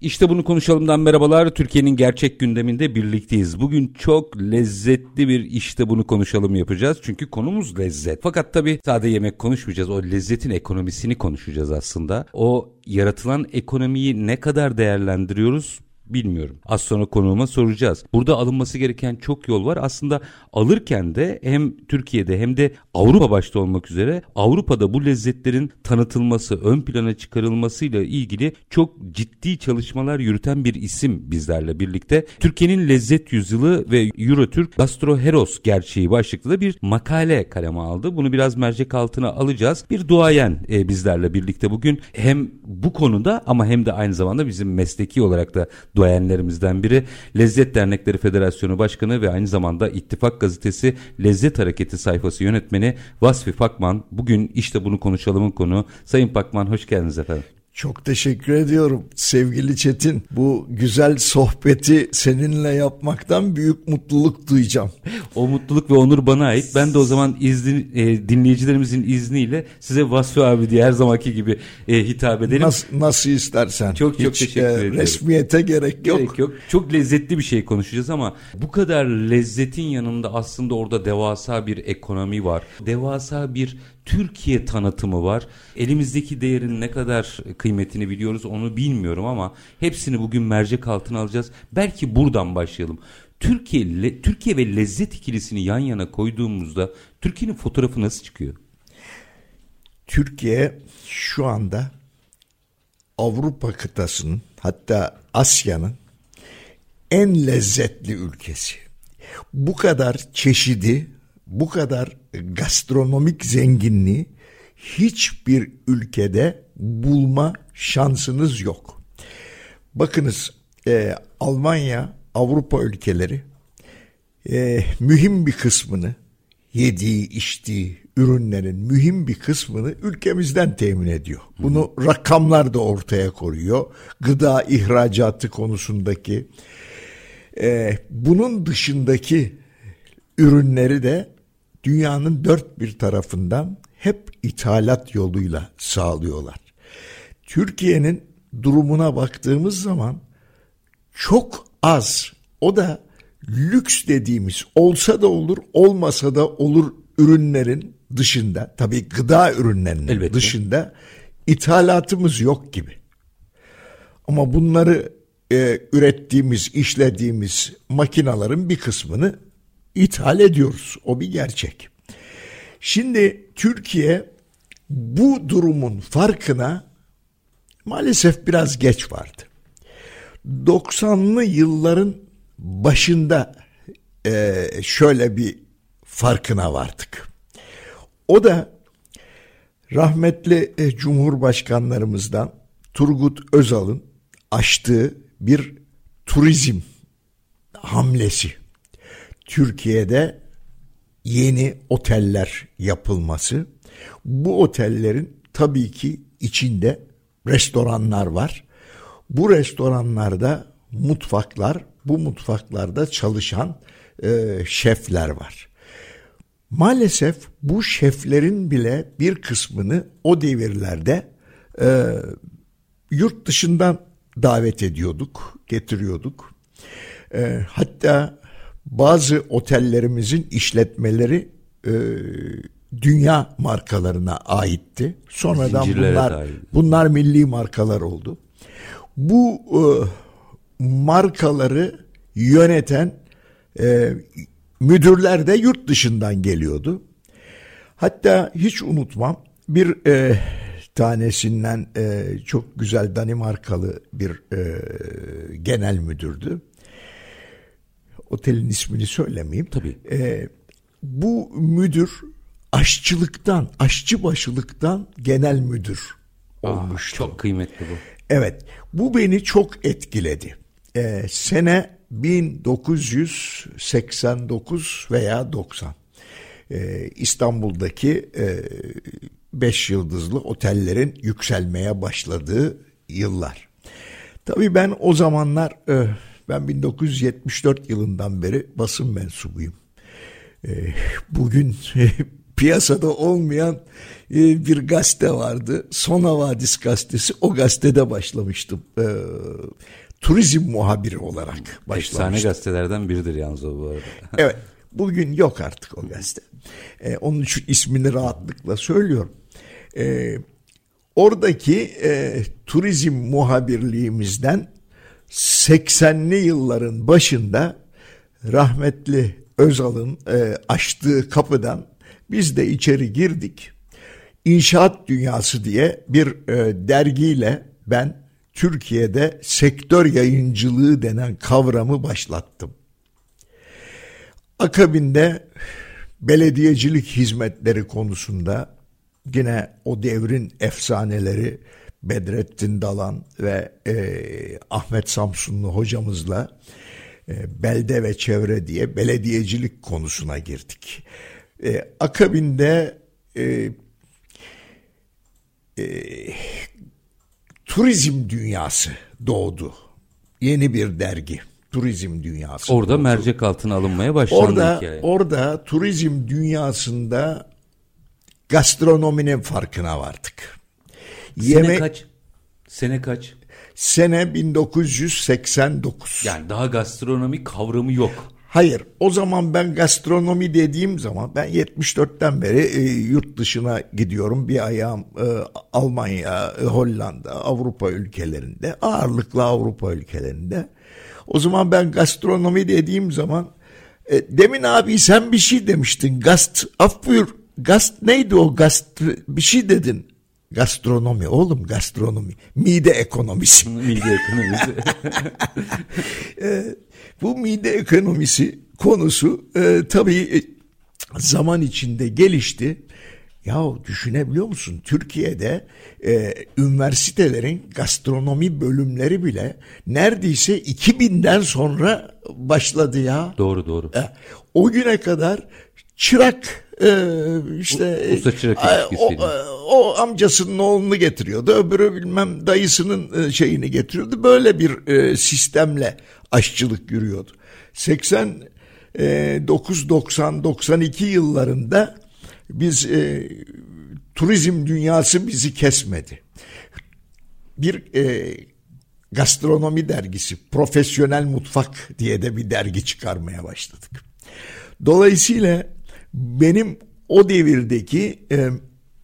İşte Bunu Konuşalım'dan merhabalar. Türkiye'nin gerçek gündeminde birlikteyiz. Bugün çok lezzetli bir İşte Bunu Konuşalım yapacağız. Çünkü konumuz lezzet. Fakat tabii sadece yemek konuşmayacağız. O lezzetin ekonomisini konuşacağız aslında. O yaratılan ekonomiyi ne kadar değerlendiriyoruz? Bilmiyorum. Az sonra konuğuma soracağız. Burada alınması gereken çok yol var. Aslında alırken de hem Türkiye'de hem de Avrupa başta olmak üzere Avrupa'da bu lezzetlerin tanıtılması, ön plana çıkarılmasıyla ilgili çok ciddi çalışmalar yürüten bir isim bizlerle birlikte. Türkiye'nin lezzet yüzyılı ve EuroTürk Gastroheros gerçeği başlıklı da bir makale kaleme aldı. Bunu biraz mercek altına alacağız. Bir duayen bizlerle birlikte bugün hem bu konuda ama hem de aynı zamanda bizim mesleki olarak da duayenlerimizden biri, Lezzet Dernekleri Federasyonu Başkanı ve aynı zamanda İttifak Gazetesi Lezzet Hareketi sayfası yönetmeni Vasfi Pakman. Bugün işte bunu konuşalımın konuğu. Sayın Pakman, hoş geldiniz efendim. Çok teşekkür ediyorum sevgili Çetin. Bu güzel sohbeti seninle yapmaktan büyük mutluluk duyacağım. O mutluluk ve onur bana ait. Ben de o zaman dinleyicilerimizin izniyle size Vasfi abi diye her zamanki gibi hitap edelim. Nasıl istersen. Çok teşekkür ederim. Resmiyete gerek yok. Çok lezzetli bir şey konuşacağız ama bu kadar lezzetin yanında aslında orada devasa bir ekonomi var. Devasa bir Türkiye tanıtımı var. Elimizdeki değerin ne kadar kıymetini biliyoruz onu bilmiyorum ama hepsini bugün mercek altına alacağız. Belki buradan başlayalım. Türkiye ve lezzet ikilisini yan yana koyduğumuzda Türkiye'nin fotoğrafı nasıl çıkıyor? Türkiye şu anda Avrupa kıtasının, hatta Asya'nın en lezzetli ülkesi. Bu kadar çeşidi, bu kadar gastronomik zenginliği hiçbir ülkede bulma şansınız yok. Bakınız Almanya, Avrupa ülkeleri mühim bir kısmını, yediği, içtiği ürünlerin mühim bir kısmını ülkemizden temin ediyor. Bunu rakamlar da ortaya koyuyor. Gıda ihracatı konusundaki. Bunun dışındaki ürünleri de dünyanın dört bir tarafından hep ithalat yoluyla sağlıyorlar. Türkiye'nin durumuna baktığımız zaman çok az, o da lüks dediğimiz, olsa da olur olmasa da olur ürünlerin dışında, tabii gıda ürünlerinin elbette dışında ithalatımız yok gibi. Ama bunları ürettiğimiz, işlediğimiz makinaların bir kısmını İthal ediyoruz. O bir gerçek. Şimdi Türkiye bu durumun farkına maalesef biraz geç vardı. 90'lı yılların başında şöyle bir farkına vardık. O da rahmetli Cumhurbaşkanlarımızdan Turgut Özal'ın açtığı bir turizm hamlesi. Türkiye'de yeni oteller yapılması. Bu otellerin tabii ki içinde restoranlar var. Bu restoranlarda mutfaklar, bu mutfaklarda çalışan şefler var. Maalesef bu şeflerin bile bir kısmını o devirlerde yurt dışından davet ediyorduk, getiriyorduk. Hatta bazı otellerimizin işletmeleri dünya markalarına aitti. Sonradan bunlar milli markalar oldu. Bu markaları yöneten müdürler de yurt dışından geliyordu. Hatta hiç unutmam, bir tanesinden çok güzel Danimarkalı bir genel müdürdü. Otelin ismini söylemeyeyim. Tabii. Bu müdür aşçıbaşılıktan genel müdür olmuştu. Çok kıymetli bu. Evet. Bu beni çok etkiledi. Sene 1989 veya 90. İstanbul'daki 5 yıldızlı otellerin yükselmeye başladığı yıllar. Tabii ben o zamanlar, ben 1974 yılından beri basın mensubuyum. Bugün piyasada olmayan bir gazete vardı. Sona vadis gazetesi. O gazetede başlamıştım. Turizm muhabiri olarak başlamıştım. Efsane gazetelerden biridir yalnız o, bu arada. Evet. Bugün yok artık o gazete. Onun için ismini rahatlıkla söylüyorum. Oradaki turizm muhabirliğimizden 80'li yılların başında rahmetli Özal'ın açtığı kapıdan biz de içeri girdik. İnşaat Dünyası diye bir dergiyle ben Türkiye'de sektör yayıncılığı denen kavramı başlattım. Akabinde belediyecilik hizmetleri konusunda yine o devrin efsaneleri Bedrettin Dalan ve Ahmet Samsunlu hocamızla belde ve çevre diye belediyecilik konusuna girdik. Akabinde Turizm Dünyası doğdu. Yeni bir dergi. Turizm Dünyası. Orada doğdu. Mercek altına alınmaya başlandı hikaye. Orada Turizm Dünyası'nda gastronominin farkına vardık. Sene kaç? Sene 1989. Yani daha gastronomi kavramı yok. Hayır, o zaman ben gastronomi dediğim zaman, ben 74'ten beri yurt dışına gidiyorum. Bir ayağım Almanya, Hollanda, Avrupa ülkelerinde, ağırlıklı Avrupa ülkelerinde. O zaman ben gastronomi dediğim zaman, demin abi sen bir şey demiştin, gast neydi o, gast bir şey dedin. Gastronomi oğlum, gastronomi. Mide ekonomisi. Mide ekonomisi. Bu mide ekonomisi konusu tabii zaman içinde gelişti. Yahu düşünebiliyor musun? Türkiye'de üniversitelerin gastronomi bölümleri bile neredeyse 2000'den sonra başladı ya. Doğru. O güne kadar çırak, işte usta çırak ilişkisiyle. O amcasının oğlunu getiriyordu, öbürü bilmem dayısının şeyini getiriyordu. Böyle bir sistemle aşçılık yürüyordu. 89, 90, 92 yıllarında biz turizm dünyası bizi kesmedi. Bir gastronomi dergisi, Profesyonel Mutfak diye de bir dergi çıkarmaya başladık. Dolayısıyla benim o devirdeki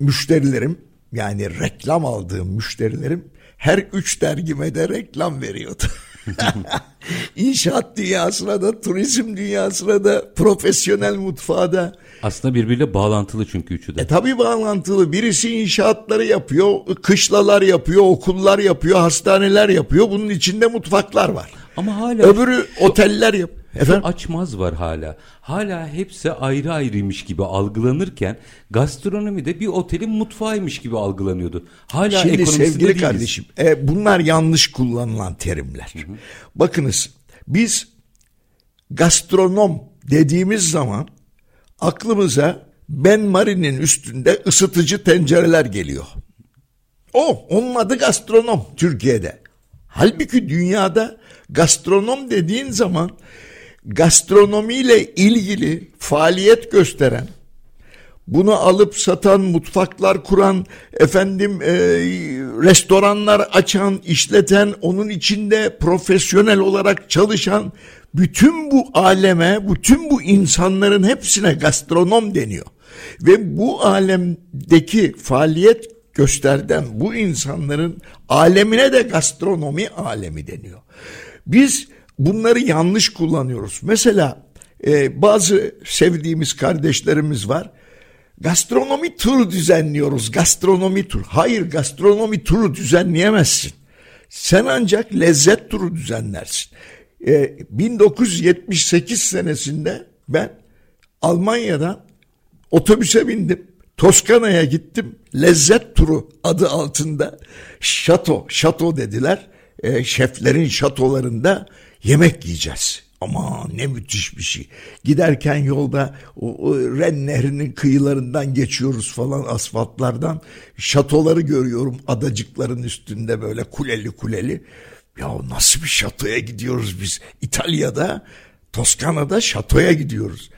müşterilerim, yani reklam aldığım müşterilerim, her 3 dergime de reklam veriyordu. İnşaat dünyasına da, turizm dünyasına da, profesyonel mutfağa da. Aslında birbiriyle bağlantılı çünkü üçü de. Tabii bağlantılı. Birisi inşaatları yapıyor, kışlalar yapıyor, okullar yapıyor, hastaneler yapıyor. Bunun içinde mutfaklar var. Ama hala öbürü oteller yapıyor. Açmaz var hala. Hala hepsi ayrı ayrıymış gibi algılanırken gastronomi de bir otelin mutfağıymış gibi algılanıyordu. Hala şimdi sevgili değiliz. Kardeşim, bunlar yanlış kullanılan terimler. Hı hı. Bakınız, biz gastronom dediğimiz zaman aklımıza Ben Mari'nin üstünde ısıtıcı tencereler geliyor. Onun adı gastronom Türkiye'de. Halbuki dünyada gastronom dediğin zaman gastronomiyle ilgili faaliyet gösteren, bunu alıp satan, mutfaklar kuran, restoranlar açan, işleten, onun içinde profesyonel olarak çalışan bütün bu aleme, bütün bu insanların hepsine gastronom deniyor. Ve bu alemdeki faaliyet gösterden bu insanların alemine de gastronomi alemi deniyor. Biz bunları yanlış kullanıyoruz. Mesela bazı sevdiğimiz kardeşlerimiz var. Gastronomi turu düzenliyoruz. Gastronomi turu. Hayır, gastronomi turu düzenleyemezsin. Sen ancak lezzet turu düzenlersin. 1978 senesinde ben Almanya'dan otobüse bindim. Toskana'ya gittim. Lezzet turu adı altında şato dediler. Şeflerin şatolarında yemek yiyeceğiz. Aman ne müthiş bir şey. Giderken yolda o Ren Nehri'nin kıyılarından geçiyoruz falan, asfaltlardan. Şatoları görüyorum adacıkların üstünde, böyle kuleli kuleli. Ya nasıl bir şatoya gidiyoruz biz? İtalya'da, Toskana'da şatoya gidiyoruz.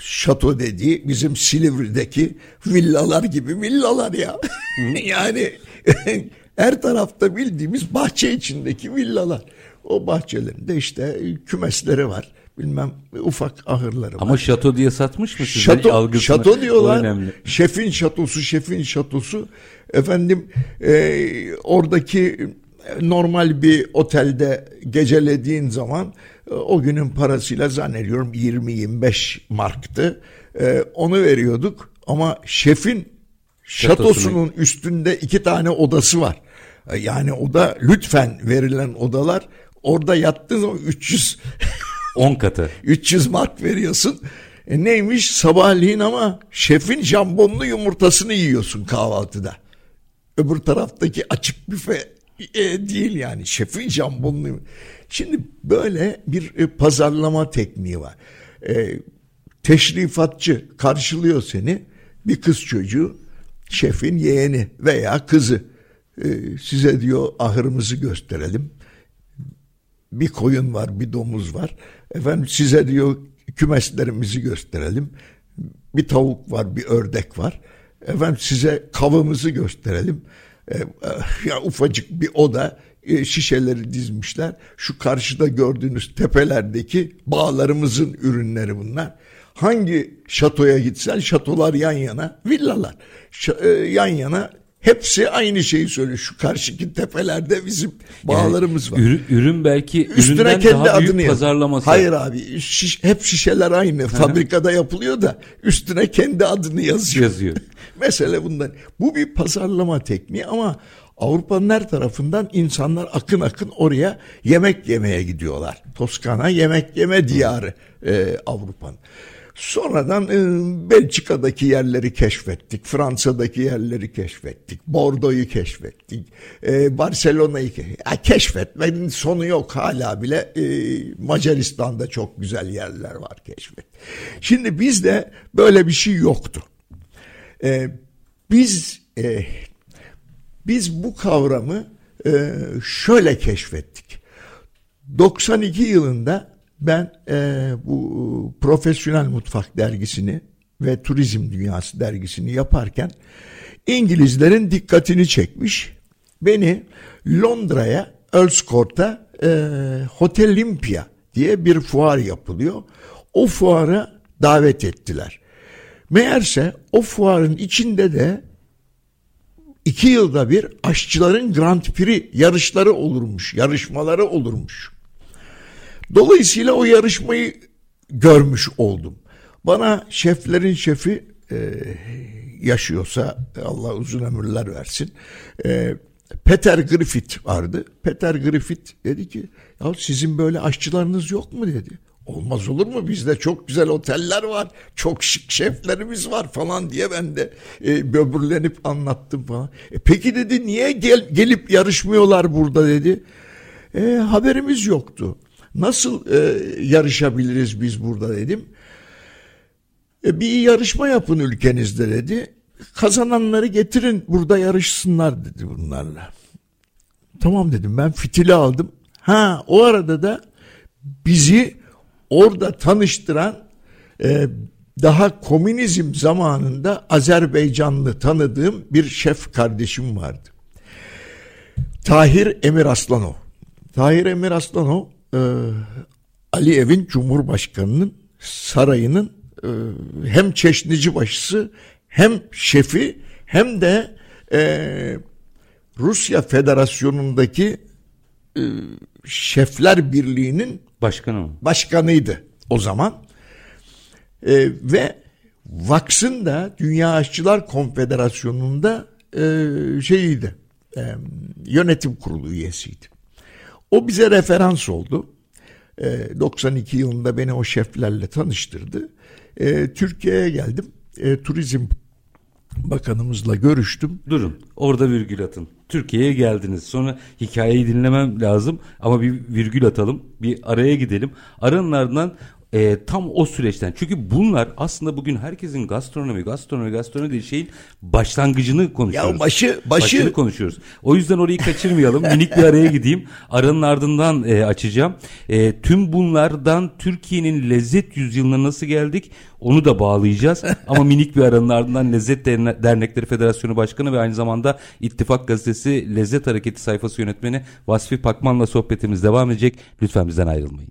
Şato dediği bizim Silivri'deki villalar gibi villalar ya. Yani her tarafta bildiğimiz bahçe içindeki villalar. O bahçelerinde işte kümesleri var. Bilmem ufak ahırları var. Ama şato diye satmış mı sizin algısını? Şato diyorlar. Şefin şatosu, şefin şatosu. Efendim oradaki normal bir otelde gecelediğin zaman o günün parasıyla zannediyorum 20-25 marktı. Onu veriyorduk ama şefin şatosunun üstünde iki tane odası var. Yani o da lütfen verilen odalar. Orada yattığın zaman 300 10 katı 300 mark veriyorsun. Neymiş sabahleyin ama şefin jambonlu yumurtasını yiyorsun kahvaltıda. Öbür taraftaki açık büfe değil yani, şefin jambonlu. Şimdi böyle bir pazarlama tekniği var. Teşrifatçı karşılıyor seni, bir kız çocuğu, şefin yeğeni veya kızı. Size diyor ahırımızı gösterelim. Bir koyun var, bir domuz var. Efendim size diyor kümeslerimizi gösterelim. Bir tavuk var, bir ördek var. Efendim size kavımızı gösterelim. Ya ufacık bir oda, şişeleri dizmişler. Şu karşıda gördüğünüz tepelerdeki bağlarımızın ürünleri bunlar. Hangi şatoya gitsen şatolar yan yana, villalar yan yana. Hepsi aynı şeyi söylüyor. Şu karşıki tepelerde bizim bağlarımız var. Ürün belki üstüne üründen kendi daha adını büyük pazarlaması. Hayır abi. Hep şişeler aynı. Hı-hı. Fabrikada yapılıyor da üstüne kendi adını yazıyor. Mesele bundan. Bu bir pazarlama tekniği ama Avrupa'nın her tarafından insanlar akın akın oraya yemek yemeye gidiyorlar. Toskana yemek yeme diyarı Avrupa'nın. Sonradan Belçika'daki yerleri keşfettik, Fransa'daki yerleri keşfettik, Bordo'yu keşfettik, Barcelona'yı keşfettik. Keşfetmenin sonu yok, hala bile Macaristan'da çok güzel yerler var keşfet. Şimdi bizde böyle bir şey yoktu. Biz bu kavramı şöyle keşfettik. 92 yılında ben bu Profesyonel Mutfak dergisini ve Turizm Dünyası dergisini yaparken İngilizlerin dikkatini çekmiş. Beni Londra'ya, Earl's Court'a Hotel Olympia diye bir fuar yapılıyor. O fuara davet ettiler. Meğerse o fuarın içinde de 2 yılda bir aşçıların Grand Prix yarışmaları olurmuş. Dolayısıyla o yarışmayı görmüş oldum. Bana şeflerin şefi yaşıyorsa Allah uzun ömürler versin. Peter Griffith vardı. Peter Griffith dedi ki ya sizin böyle aşçılarınız yok mu dedi. Olmaz olur mu, bizde çok güzel oteller var, çok şık şeflerimiz var falan diye ben de böbürlenip anlattım falan. Peki dedi niye gelip yarışmıyorlar burada dedi. Haberimiz yoktu. Nasıl yarışabiliriz biz burada dedim. Bir yarışma yapın ülkenizde dedi. Kazananları getirin burada yarışsınlar dedi bunlarla. Tamam dedim, ben fitili aldım. O arada da bizi orada tanıştıran daha komünizm zamanında Azerbaycanlı tanıdığım bir şef kardeşim vardı. Tahir Emir Aslanov. Tahir Emir Aslanov Aliyev'in, Cumhurbaşkanı'nın sarayının hem çeşnici başısı hem şefi hem de Rusya Federasyonu'ndaki Şefler Birliği'nin başkanıydı o zaman. Ve Vaks'ın da Dünya Aşçılar Konfederasyonu'nda yönetim kurulu üyesiydi. O bize referans oldu. 92 yılında beni o şeflerle tanıştırdı. Türkiye'ye geldim. Turizm Bakanımızla görüştüm. Durun, orada virgül atın. Türkiye'ye geldiniz. Sonra hikayeyi dinlemem lazım ama bir virgül atalım. Bir araya gidelim. Aranın ardından tam o süreçten. Çünkü bunlar aslında bugün herkesin gastronomi değil şeyin başlangıcını konuşuyoruz. Ya başını konuşuyoruz. O yüzden orayı kaçırmayalım. Minik bir araya gideyim. Aranın ardından açacağım. Tüm bunlardan Türkiye'nin lezzet yüzyılına nasıl geldik? Onu da bağlayacağız. Ama minik bir aranın ardından Lezzet Dernekleri Federasyonu Başkanı ve aynı zamanda İttifak Gazetesi Lezzet Hareketi sayfası yönetmeni Vasfi Pakman'la sohbetimiz devam edecek. Lütfen bizden ayrılmayın.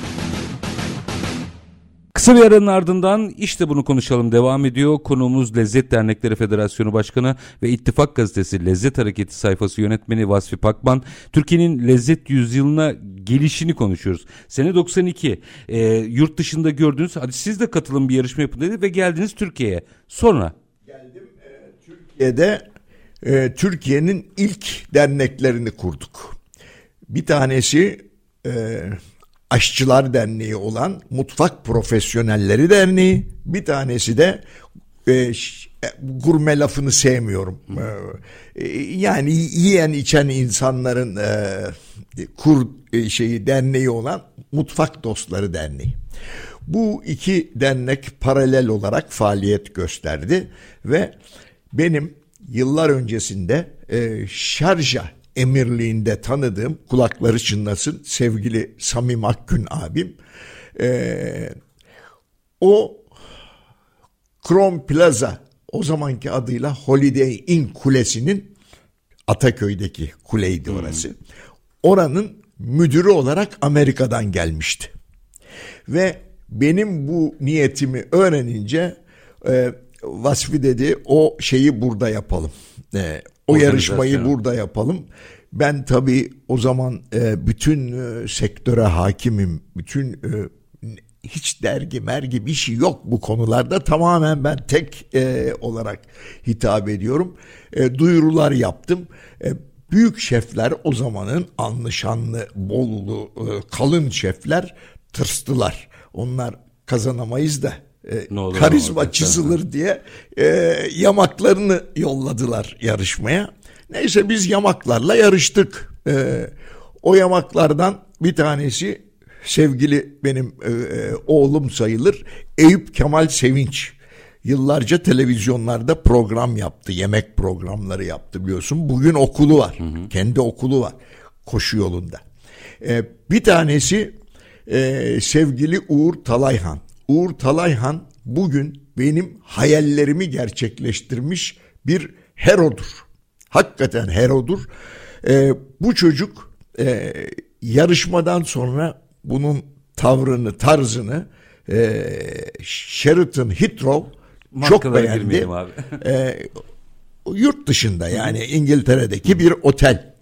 Kısa bir aranın ardından işte bunu konuşalım devam ediyor. Konuğumuz Lezzet Dernekleri Federasyonu Başkanı ve İttifak Gazetesi Lezzet Hareketi sayfası yönetmeni Vasfi Pakman. Türkiye'nin lezzet yüzyılına gelişini konuşuyoruz. Sene 92 yurt dışında gördünüz. Hadi siz de katılın bir yarışma yapın dedi ve geldiniz Türkiye'ye. Sonra? Geldim Türkiye'de Türkiye'nin ilk derneklerini kurduk. Bir tanesi... Aşçılar Derneği olan Mutfak Profesyonelleri Derneği, bir tanesi de gurme lafını sevmiyorum. Yani yiyen içen insanların derneği olan Mutfak Dostları Derneği. Bu iki dernek paralel olarak faaliyet gösterdi ve benim yıllar öncesinde Sharjah Emirliğinde tanıdığım, kulakları çınlasın, sevgili Samim Akgün abim, o Kron Plaza, o zamanki adıyla Holiday Inn Kulesi'nin, Ataköy'deki kuleydi orası, oranın müdürü olarak Amerika'dan gelmişti. Ve benim bu niyetimi öğrenince Vasfi dedi, o şeyi burada yapalım. O yarışmayı burada yapalım. Ben tabii o zaman bütün sektöre hakimim. Bütün hiç dergi mergi bir şey yok bu konularda. Tamamen ben tek olarak hitap ediyorum. Duyurular yaptım. Büyük şefler, o zamanın anlaşanlı, Bolulu, kalın şefler tırstılar. Onlar kazanamayız da. Karizma çizilir diye yamaklarını yolladılar yarışmaya. Neyse biz yamaklarla yarıştık. O yamaklardan bir tanesi sevgili benim oğlum sayılır, Eyüp Kemal Sevinç. Yıllarca televizyonlarda program yaptı, yemek programları yaptı, biliyorsun. Bugün okulu var, kendi okulu var koşu yolunda. Bir tanesi sevgili Uğur Talayhan. Uğur Talayhan bugün benim hayallerimi gerçekleştirmiş bir herodur. Hakikaten herodur. Bu çocuk yarışmadan sonra bunun tavrını, tarzını Sheraton Heathrow çok beğendi. Yurt dışında, yani İngiltere'deki bir otel.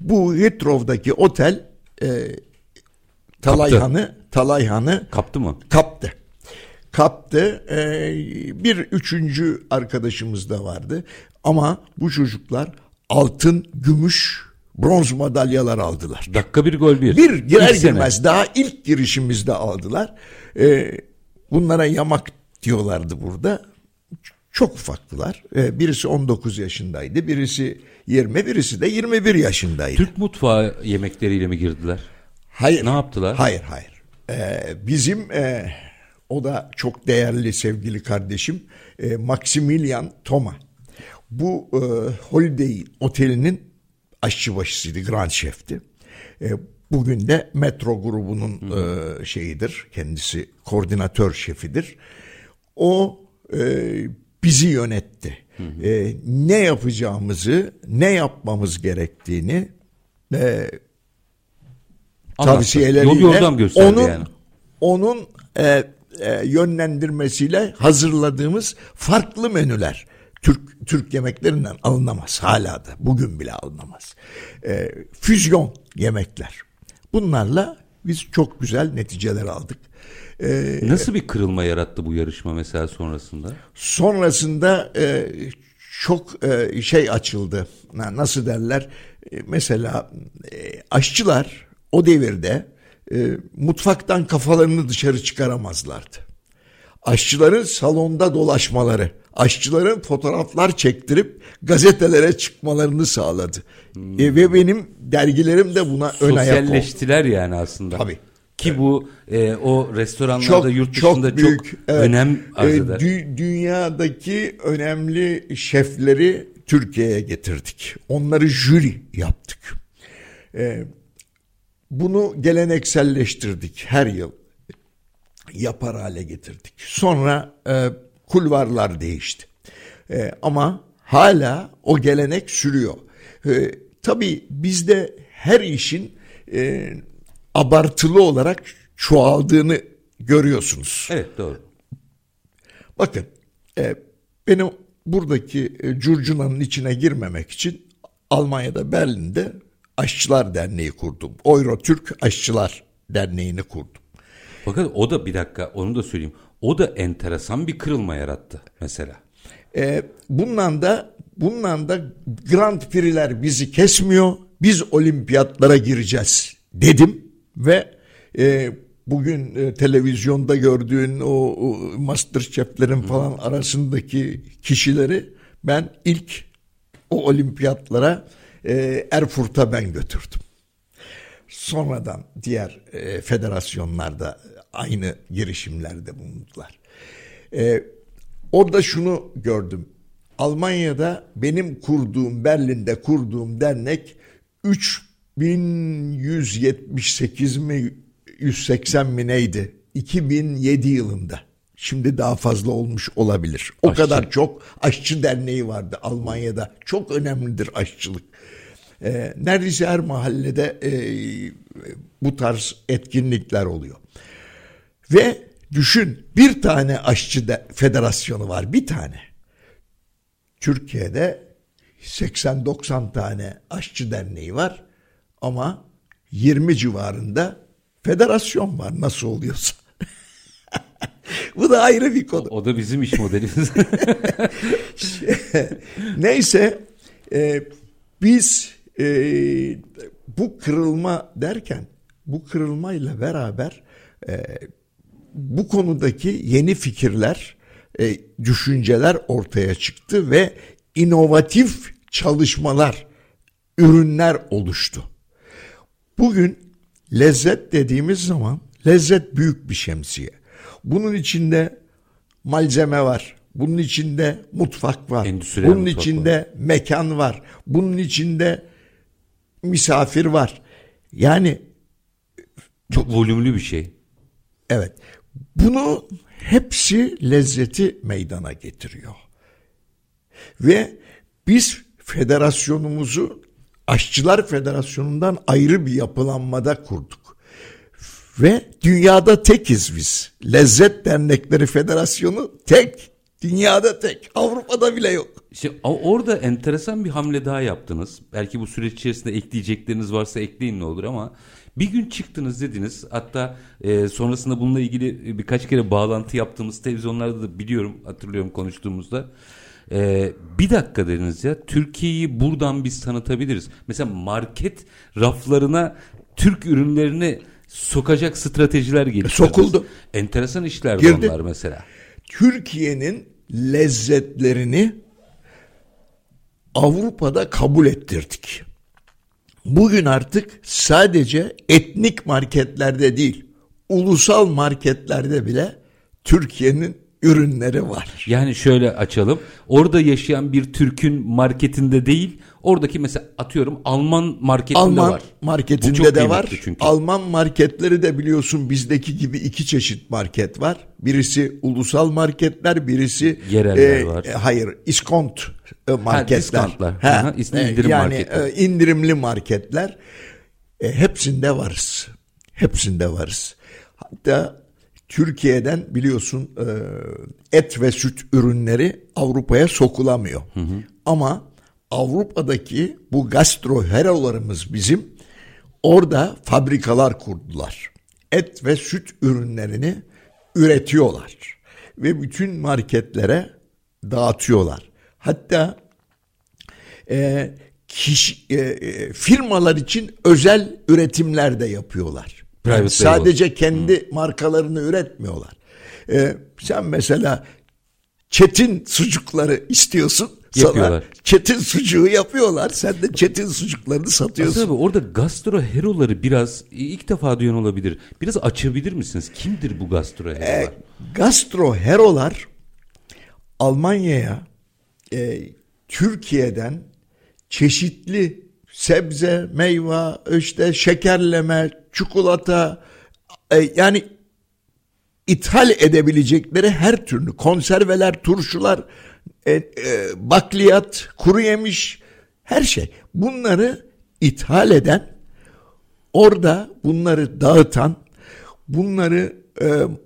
Bu Heathrow'daki otel Talayhan'ı kaptı mı? Kaptı. Bir üçüncü arkadaşımız da vardı. Ama bu çocuklar altın, gümüş, bronz madalyalar aldılar. Dakika bir, gol bir. Bir girer girmez, daha ilk girişimizde aldılar. Bunlara yamak diyorlardı burada. Çok ufaktılar. Birisi 19 yaşındaydı, birisi 20, birisi de 21 yaşındaydı. Türk mutfağı yemekleriyle mi girdiler? Hayır. Ne yaptılar? Hayır. Bizim o da çok değerli sevgili kardeşim Maximilian Toma. Bu Holiday Oteli'nin aşçıbaşısıydı, Grand Chef'ti. Bugün de Metro grubunun şeyidir, kendisi koordinatör şefidir. O bizi yönetti. Ne yapacağımızı, ne yapmamız gerektiğini tavsiyeleriyle onun yönlendirmesiyle hazırladığımız farklı menüler Türk yemeklerinden alınamaz, hala da bugün bile alınamaz. Füzyon yemekler, bunlarla Biz çok güzel neticeler aldık. Nasıl bir kırılma yarattı bu yarışma mesela sonrasında? Sonrasında çok şey açıldı. Nasıl derler? Mesela aşçılar o devirde mutfaktan kafalarını dışarı çıkaramazlardı. Aşçıların salonda dolaşmaları, aşçıların fotoğraflar çektirip gazetelere çıkmalarını sağladı. Ve benim dergilerim de buna ön ayak oldu. Sosyalleştiler yani aslında. Tabii. Ki evet. Bu o restoranlarda çok, yurt dışında çok, büyük, önem arz eder. Dünyadaki önemli şefleri Türkiye'ye getirdik. Onları jüri yaptık. Bunu gelenekselleştirdik. Her yıl yapar hale getirdik. Sonra kulvarlar değişti. Ama hala o gelenek sürüyor. Tabii bizde her işin abartılı olarak çoğaldığını görüyorsunuz. Evet, doğru. Bakın benim buradaki curcunanın içine girmemek için Almanya'da, Berlin'de Aşçılar Derneği kurdum. EuroTürk Aşçılar Derneği'ni kurdum. Fakat o da, bir dakika onu da söyleyeyim, o da enteresan bir kırılma yarattı mesela. Bundan da Grand Prix'ler bizi kesmiyor, biz olimpiyatlara gireceğiz dedim. Ve bugün televizyonda gördüğün o MasterChef'lerin falan arasındaki kişileri ben ilk o olimpiyatlara Erfurt'a ben götürdüm. Sonradan diğer federasyonlarda aynı girişimlerde bulundular. Orada şunu gördüm. Almanya'da benim kurduğum, Berlin'de kurduğum dernek 3178 mi 180 mi neydi? 2007 yılında. Şimdi daha fazla olmuş olabilir. O kadar çok aşçı derneği vardı Almanya'da. Çok önemlidir aşçılık. Neredeyse her mahallede bu tarz etkinlikler oluyor. Ve düşün, bir tane aşçı federasyonu var. Bir tane. Türkiye'de 80-90 tane aşçı derneği var. Ama 20 civarında federasyon var, nasıl oluyorsa. Bu da ayrı bir konu. O da bizim iş modelimiz. Neyse, biz bu kırılma derken, bu kırılmayla beraber bu konudaki yeni fikirler, düşünceler ortaya çıktı ve inovatif çalışmalar, ürünler oluştu. Bugün lezzet dediğimiz zaman, lezzet büyük bir şemsiye. Bunun içinde malzeme var. Bunun içinde mutfak var. Endüstriyel bunun mutfak içinde var. Mekan var. Bunun içinde misafir var. Yani çok volümlü bir şey. Evet. Bunu hepsi lezzeti meydana getiriyor. Ve biz federasyonumuzu Aşçılar Federasyonu'ndan ayrı bir yapılanmada kurduk. Ve dünyada tekiz biz. Lezzet Dernekleri Federasyonu tek. Dünyada tek. Avrupa'da bile yok. İşte orada enteresan bir hamle daha yaptınız. Belki bu süreç içerisinde ekleyecekleriniz varsa ekleyin, ne olur, ama bir gün çıktınız dediniz. Hatta sonrasında bununla ilgili birkaç kere bağlantı yaptığımız televizyonlarda da biliyorum, hatırlıyorum konuştuğumuzda. Bir dakika dediniz ya, Türkiye'yi buradan biz tanıtabiliriz. Mesela market raflarına Türk ürünlerini sokacak stratejiler geliştirdiniz. Sokuldu. Enteresan işler bunlar mesela. Türkiye'nin lezzetlerini Avrupa'da kabul ettirdik. Bugün artık sadece etnik marketlerde değil, ulusal marketlerde bile Türkiye'nin ürünleri var. Yani şöyle açalım. Orada yaşayan bir Türk'ün marketinde değil, oradaki mesela atıyorum Alman marketinde Alman var. Alman marketinde de var. Çünkü Alman marketleri de biliyorsun bizdeki gibi iki çeşit market var. Birisi ulusal marketler, birisi yereller var. Hayır, iskont marketler. İndirimli marketler. Hepsinde varız. Hepsinde varız. Hatta Türkiye'den biliyorsun et ve süt ürünleri Avrupa'ya sokulamıyor. Hı hı. Ama Avrupa'daki bu gastro herolarımız bizim Orada fabrikalar kurdular. Et ve süt ürünlerini üretiyorlar ve bütün marketlere dağıtıyorlar. Hatta firmalar için özel üretimler de yapıyorlar. Yani sadece kendi markalarını üretmiyorlar. Sen mesela Çetin sucukları istiyorsun. Yapıyorlar. Sana Çetin sucuğu yapıyorlar. Sen de Çetin sucuklarını satıyorsun. Aslında orada gastroheroları biraz ilk defa duyan olabilir. Biraz açabilir misiniz? Kimdir bu gastroherolar? Gastroherolar Almanya'ya Türkiye'den çeşitli sebze, meyve, işte şekerleme, çikolata, yani ithal edebilecekleri her türlü konserveler, turşular, bakliyat, kuru yemiş, her şey. Bunları ithal eden, orada bunları dağıtan, bunları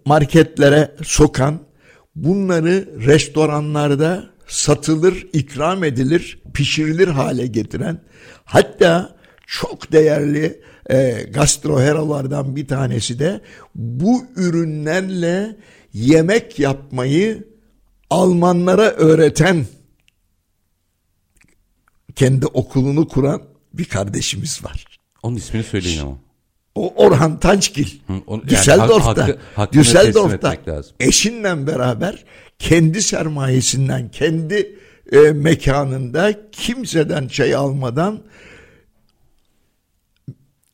marketlere sokan, bunları restoranlarda satılır, ikram edilir, pişirilir hale getiren, hatta çok değerli gastroherolardan bir tanesi de bu ürünlerle yemek yapmayı Almanlara öğreten, kendi okulunu kuran bir kardeşimiz var. Onun ismini söyleyin ama. O Orhan Tançgil. Düsseldorf'ta eşinle beraber kendi sermayesinden, kendi mekanında kimseden şey almadan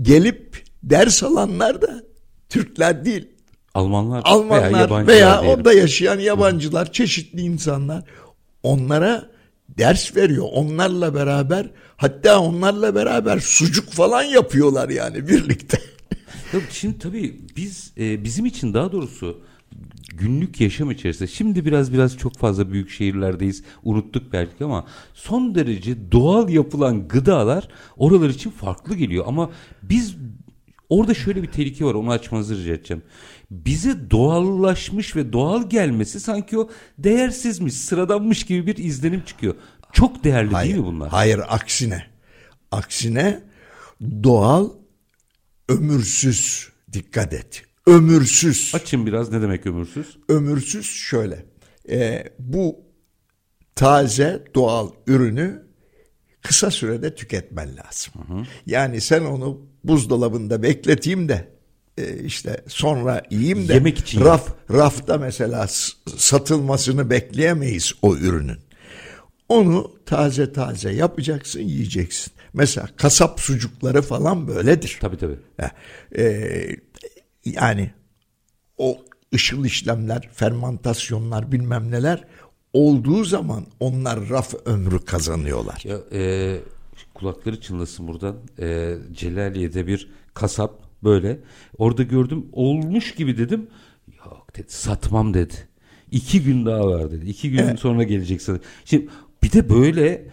gelip ders alanlar da Türkler değil. Almanlar veya orada yaşayan yabancılar, çeşitli insanlar, onlara ders veriyor. Onlarla beraber, hatta onlarla beraber sucuk falan yapıyorlar yani birlikte. Şimdi tabii bizim için, daha doğrusu günlük yaşam içerisinde, şimdi biraz çok fazla büyük şehirlerdeyiz, unuttuk belki, ama son derece doğal yapılan gıdalar oralar için farklı geliyor. Ama biz orada şöyle bir tehlike var, onu açmanızı rica edeceğim. Bize doğallaşmış ve doğal gelmesi sanki o değersizmiş, sıradanmış gibi bir izlenim çıkıyor. Çok değerli değil mi bunlar? Hayır, aksine. Aksine doğal ömürsüz, dikkat et. Ömürsüz. Açın biraz, ne demek ömürsüz? Ömürsüz şöyle. Bu taze doğal ürünü kısa sürede tüketmen lazım. Hı hı. Yani sen onu buzdolabında bekleteyim de işte sonra yiyeyim de, yemek için rafta mesela satılmasını bekleyemeyiz o ürünün. Onu taze yapacaksın, yiyeceksin. Mesela kasap sucukları falan böyledir. Tabii. Yani o ışıl işlemler, fermantasyonlar, bilmem neler olduğu zaman onlar raf ömrü kazanıyorlar. Kulakları çınlasın buradan. Celaliye'de bir kasap böyle. Orada gördüm, olmuş gibi dedim. Yok dedi, satmam dedi. 2 gün daha var dedi. 2 gün sonra geleceksin. Şimdi bir de böyle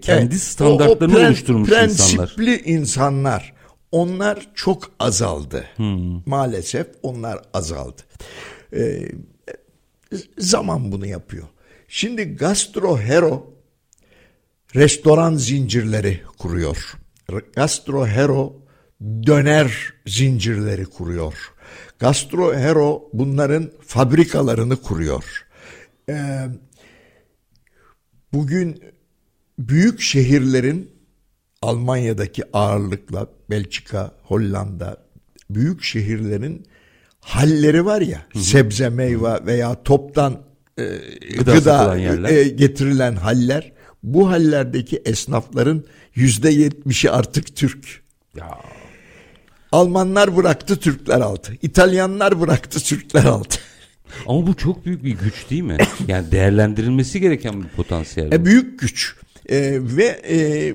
kendi standartlarını oluşturmuş insanlar. Prensipli insanlar. Onlar çok azaldı. Maalesef onlar azaldı. Zaman bunu yapıyor. Şimdi gastrohero restoran zincirleri kuruyor. Gastrohero döner zincirleri kuruyor. Gastrohero bunların fabrikalarını kuruyor. Bugün büyük şehirlerin, Almanya'daki ağırlıkla Belçika, Hollanda, büyük şehirlerin halleri var ya, sebze, meyve veya toptan gıda getirilen haller. Bu hallerdeki esnafların %70'i artık Türk. Ya. Almanlar bıraktı, Türkler aldı. İtalyanlar bıraktı, Türkler aldı. Ama bu çok büyük bir güç değil mi? Yani değerlendirilmesi gereken bir potansiyel. Büyük güç.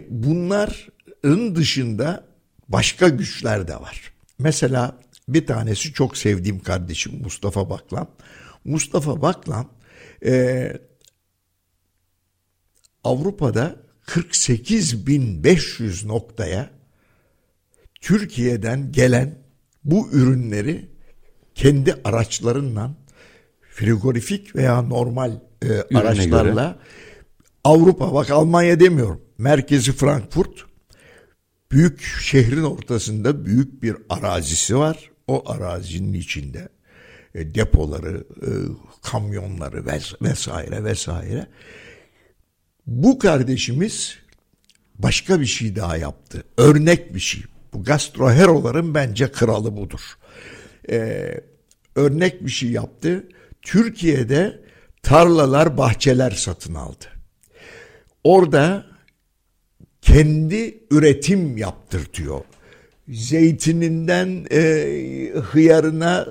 Bunların dışında başka güçler de var. Mesela bir tanesi çok sevdiğim kardeşim Mustafa Baklan. Mustafa Baklan Avrupa'da 48.500 noktaya Türkiye'den gelen bu ürünleri kendi araçlarıyla, frigorifik veya normal araçlarla, Avrupa, bak Almanya demiyorum, merkezi Frankfurt, büyük şehrin ortasında büyük bir arazisi var. O arazinin içinde depoları, kamyonları vesaire vesaire. Bu kardeşimiz başka bir şey daha yaptı. Örnek bir şey. Bu gastroheroların bence kralı budur. Örnek bir şey yaptı. Türkiye'de tarlalar, bahçeler satın aldı. Orada kendi üretim yaptırtıyor. Zeytininden hıyarına,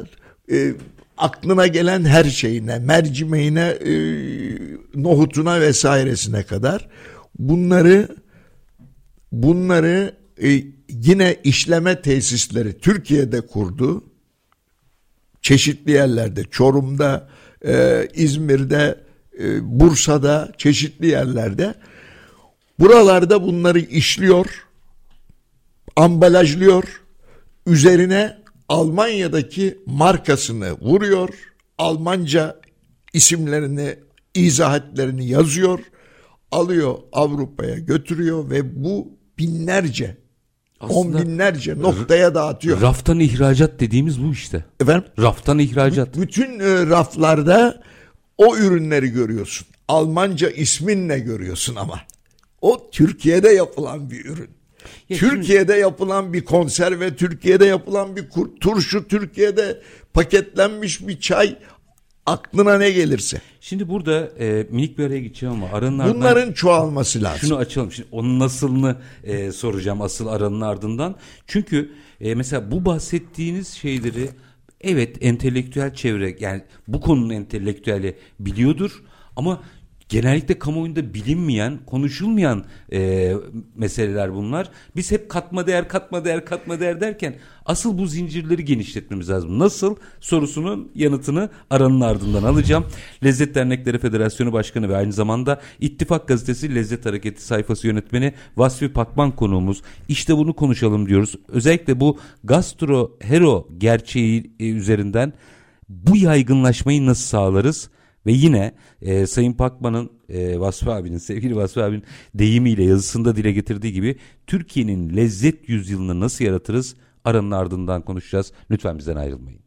aklına gelen her şeyine, mercimeğine, nohutuna vesairesine kadar bunları yine işleme tesisleri Türkiye'de kurdu. Çeşitli yerlerde, Çorum'da, İzmir'de, Bursa'da, çeşitli yerlerde. Buralarda bunları işliyor, ambalajlıyor, üzerine Almanya'daki markasını vuruyor, Almanca isimlerini, izahatlerini yazıyor, alıyor Avrupa'ya götürüyor ve bu binlerce, aslında on binlerce noktaya dağıtıyor. Raftan ihracat dediğimiz bu işte. Efendim? Raftan ihracat. Bütün raflarda o ürünleri görüyorsun. Almanca isminle görüyorsun ama. O Türkiye'de yapılan bir ürün. Ya Türkiye'de yapılan bir konserve, Türkiye'de yapılan bir turşu, Türkiye'de paketlenmiş bir çay, aklına ne gelirse. Şimdi burada minik bir araya gideceğim ama aranın ardından bunların çoğalması lazım. Şunu açalım. Şimdi onun nasılını soracağım asıl aranın ardından. Çünkü mesela bu bahsettiğiniz şeyleri evet entelektüel çevre, yani bu konunun entelektüeli biliyordur ama genellikle kamuoyunda bilinmeyen, konuşulmayan meseleler bunlar. Biz hep katma değer derken asıl bu zincirleri genişletmemiz lazım. Nasıl sorusunun yanıtını aranın ardından alacağım. Lezzet Dernekleri Federasyonu Başkanı ve aynı zamanda İttifak Gazetesi Lezzet Hareketi sayfası yönetmeni Vasfi Pakman konuğumuz. İşte bunu konuşalım diyoruz. Özellikle bu gastrohero gerçeği üzerinden bu yaygınlaşmayı nasıl sağlarız? Ve yine Sayın Pakman'ın, sevgili Vasfi abinin deyimiyle yazısında dile getirdiği gibi Türkiye'nin lezzet yüzyılını nasıl yaratırız? Aranın ardından konuşacağız. Lütfen bizden ayrılmayın.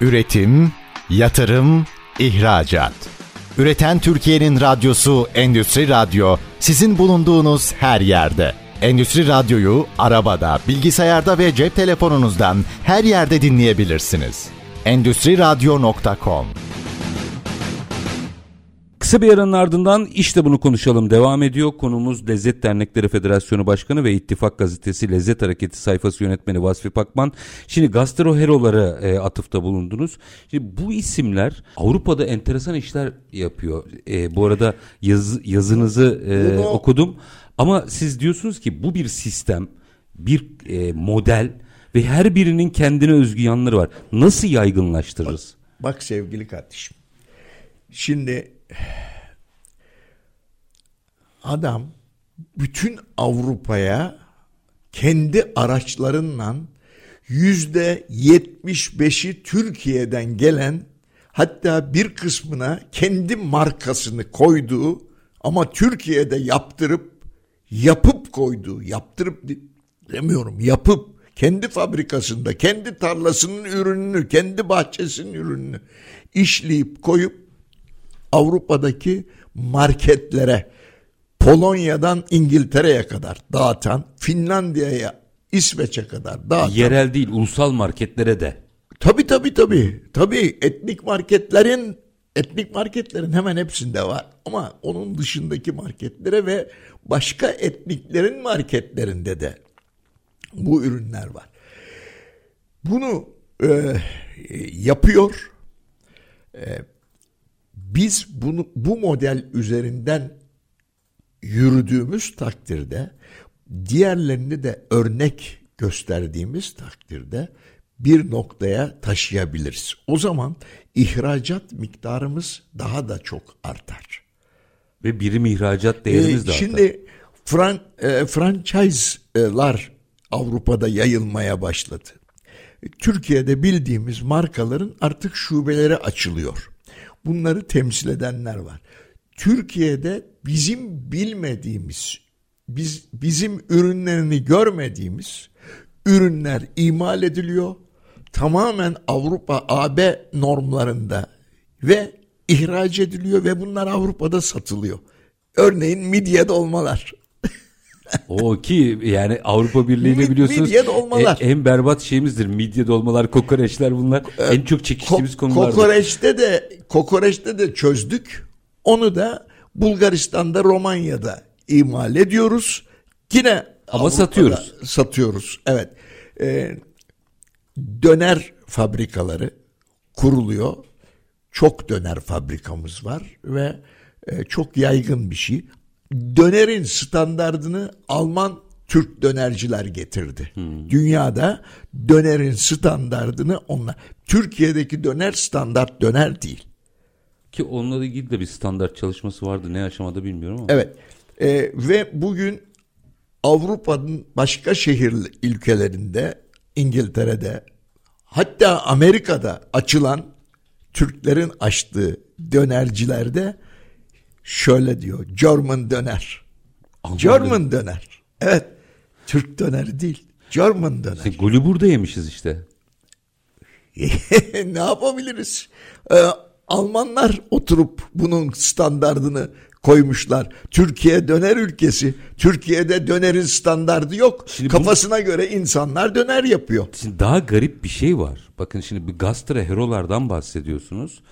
Üretim, yatırım, ihracat. Üreten Türkiye'nin radyosu Endüstri Radyo sizin bulunduğunuz her yerde. Endüstri Radyo'yu arabada, bilgisayarda ve cep telefonunuzdan her yerde dinleyebilirsiniz. Endüstriradyo.com. Kısa bir aranın ardından işte bunu konuşalım devam ediyor. Konuğumuz Lezzet Dernekleri Federasyonu Başkanı ve İttifak Gazetesi Lezzet Hareketi sayfası yönetmeni Vasfi Pakman. Şimdi gastroherolara atıfta bulundunuz. Şimdi bu isimler Avrupa'da enteresan işler yapıyor. Bu arada yazınızı okudum. Ama siz diyorsunuz ki bu bir sistem, bir model ve her birinin kendine özgü yanları var. Nasıl yaygınlaştırırız? Bak sevgili kardeşim. Şimdi adam bütün Avrupa'ya kendi araçlarıyla %75'i Türkiye'den gelen, hatta bir kısmına kendi markasını koyduğu ama Türkiye'de yapıp koyduğu, yaptırıp demiyorum, yapıp kendi fabrikasında, kendi tarlasının ürününü, kendi bahçesinin ürününü işleyip koyup Avrupa'daki marketlere, Polonya'dan İngiltere'ye kadar dağıtan, Finlandiya'ya, İsveç'e kadar dağıtan. Yerel değil, ulusal marketlere de. Tabii. Etnik marketlerin hemen hepsinde var. Ama onun dışındaki marketlere ve başka etniklerin marketlerinde de bu ürünler var. Bunu yapıyor. Biz bu model üzerinden yürüdüğümüz takdirde, diğerlerini de örnek gösterdiğimiz takdirde bir noktaya taşıyabiliriz. O zaman ihracat miktarımız daha da çok artar. Ve birim ihracat değerimiz de artar. Şimdi franchise'lar Avrupa'da yayılmaya başladı. Türkiye'de bildiğimiz markaların artık şubeleri açılıyor. Bunları temsil edenler var. Türkiye'de bizim bilmediğimiz bizim ürünlerini görmediğimiz ürünler imal ediliyor. Tamamen Avrupa AB normlarında ve ihraç ediliyor ve bunlar Avrupa'da satılıyor. Örneğin midye dolmalar. O ki yani Avrupa Birliği'ne biliyorsunuz en berbat şeyimizdir. Midye dolmalar, kokoreçler bunlar en çok çekiştiğimiz konulardır. Kokoreçte de çözdük. Onu da Bulgaristan'da, Romanya'da imal ediyoruz. Yine ama Avrupa'da satıyoruz. Evet. Döner fabrikaları kuruluyor. Çok döner fabrikamız var ve çok yaygın bir şey. Dönerin standardını Alman Türk dönerciler getirdi. Dünyada dönerin standardını onlar. Türkiye'deki döner standart döner değil. Ki onunla ilgili de bir standart çalışması vardı. Ne aşamada bilmiyorum ama. Evet. Ve bugün Avrupa'nın başka şehir ülkelerinde, İngiltere'de, hatta Amerika'da açılan Türklerin açtığı dönercilerde şöyle diyor: German döner. German döner. Evet. Türk döneri değil. German döner. Golü burada yemişiz işte. Ne yapabiliriz? Almanlar oturup bunun standardını koymuşlar. Türkiye döner ülkesi. Türkiye'de dönerin standardı yok. Şimdi kafasına göre insanlar döner yapıyor. Şimdi daha garip bir şey var. Bakın şimdi gastroherolardan bahsediyorsunuz.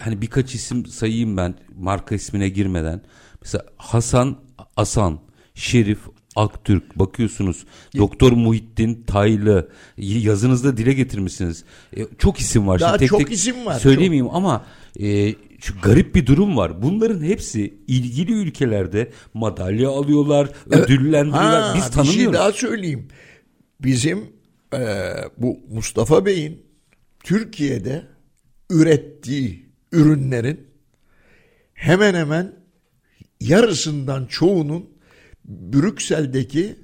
Hani birkaç isim sayayım ben marka ismine girmeden. Mesela Hasan, Asan, Şerif, Aktürk, bakıyorsunuz Doktor Muhittin Taylı, yazınızda dile getirmişsiniz. Çok isim var. Daha şimdi çok isim var. Söylemeyeyim çok. Ama şu garip bir durum var. Bunların hepsi ilgili ülkelerde madalya alıyorlar, ödüllendiriyorlar. Biz tanımıyoruz. Bir şey daha söyleyeyim. Bizim bu Mustafa Bey'in Türkiye'de ürettiği ürünlerin hemen hemen yarısından çoğunun Brüksel'deki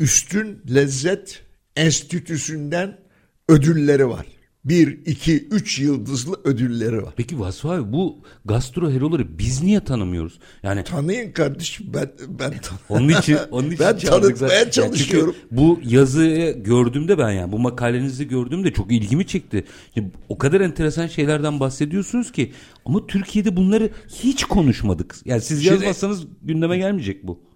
Üstün Lezzet Enstitüsü'nden ödülleri var. 1, 2, 3 yıldızlı ödülleri var. Peki Vasfi abi, bu gastroheroları biz niye tanımıyoruz? Yani tanıyın kardeşim, ben onun için ben tanıtmaya çalışıyorum. Yani bu yazıyı gördüğümde bu makalenizi gördüğümde çok ilgimi çekti. Şimdi o kadar enteresan şeylerden bahsediyorsunuz ki ama Türkiye'de bunları hiç konuşmadık. Yani siz yazmazsanız gündeme gelmeyecek bu.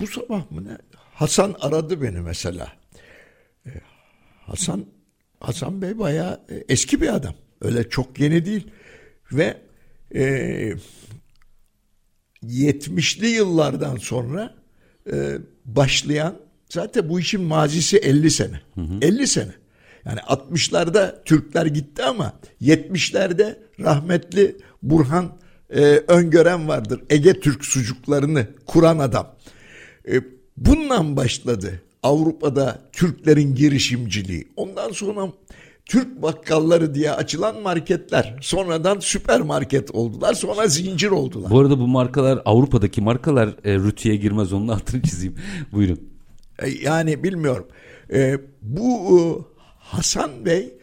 Bu sabah mı ne? Hasan aradı beni mesela. Hasan Bey bayağı eski bir adam. Öyle çok yeni değil. Ve 70'li yıllardan sonra başlayan, zaten bu işin mazisi 50 sene. 50 sene. Yani 60'larda Türkler gitti ama 70'lerde rahmetli Burhan Öngören vardır. Ege Türk sucuklarını kuran adam. Bununla başladı Avrupa'da Türklerin girişimciliği. Ondan sonra Türk bakkalları diye açılan marketler. Sonradan süpermarket oldular. Sonra zincir oldular. Bu arada bu markalar, Avrupa'daki markalar rütüye girmez. Onun altını çizeyim. Buyurun. Yani bilmiyorum. Bu Hasan Bey